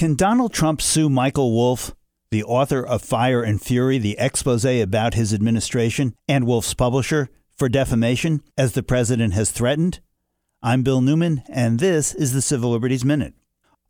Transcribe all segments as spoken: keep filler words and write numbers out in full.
Can Donald Trump sue Michael Wolff, the author of Fire and Fury, the expose about his administration, and Wolff's publisher, for defamation, as the president has threatened? I'm Bill Newman, and this is the Civil Liberties Minute.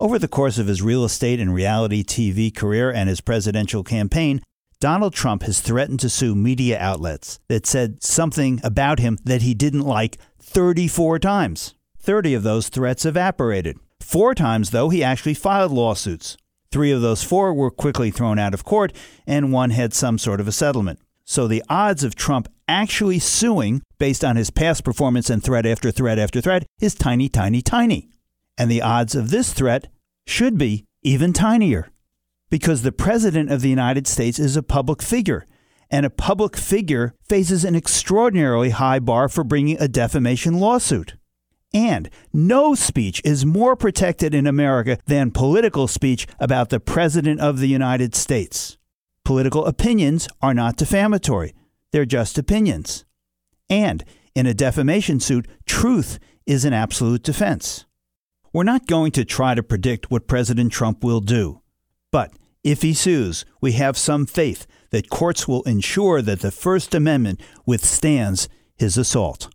Over the course of his real estate and reality T V career and his presidential campaign, Donald Trump has threatened to sue media outlets that said something about him that he didn't like thirty-four times. thirty of those threats evaporated. Four times, though, he actually filed lawsuits. Three of those four were quickly thrown out of court, and one had some sort of a settlement. So the odds of Trump actually suing, based on his past performance and threat after threat after threat, is tiny, tiny, tiny. And the odds of this threat should be even tinier. Because the President of the United States is a public figure, and a public figure faces an extraordinarily high bar for bringing a defamation lawsuit. And no speech is more protected in America than political speech about the President of the United States. Political opinions are not defamatory. They're just opinions. And in a defamation suit, truth is an absolute defense. We're not going to try to predict what President Trump will do. But if he sues, we have some faith that courts will ensure that the First Amendment withstands his assault.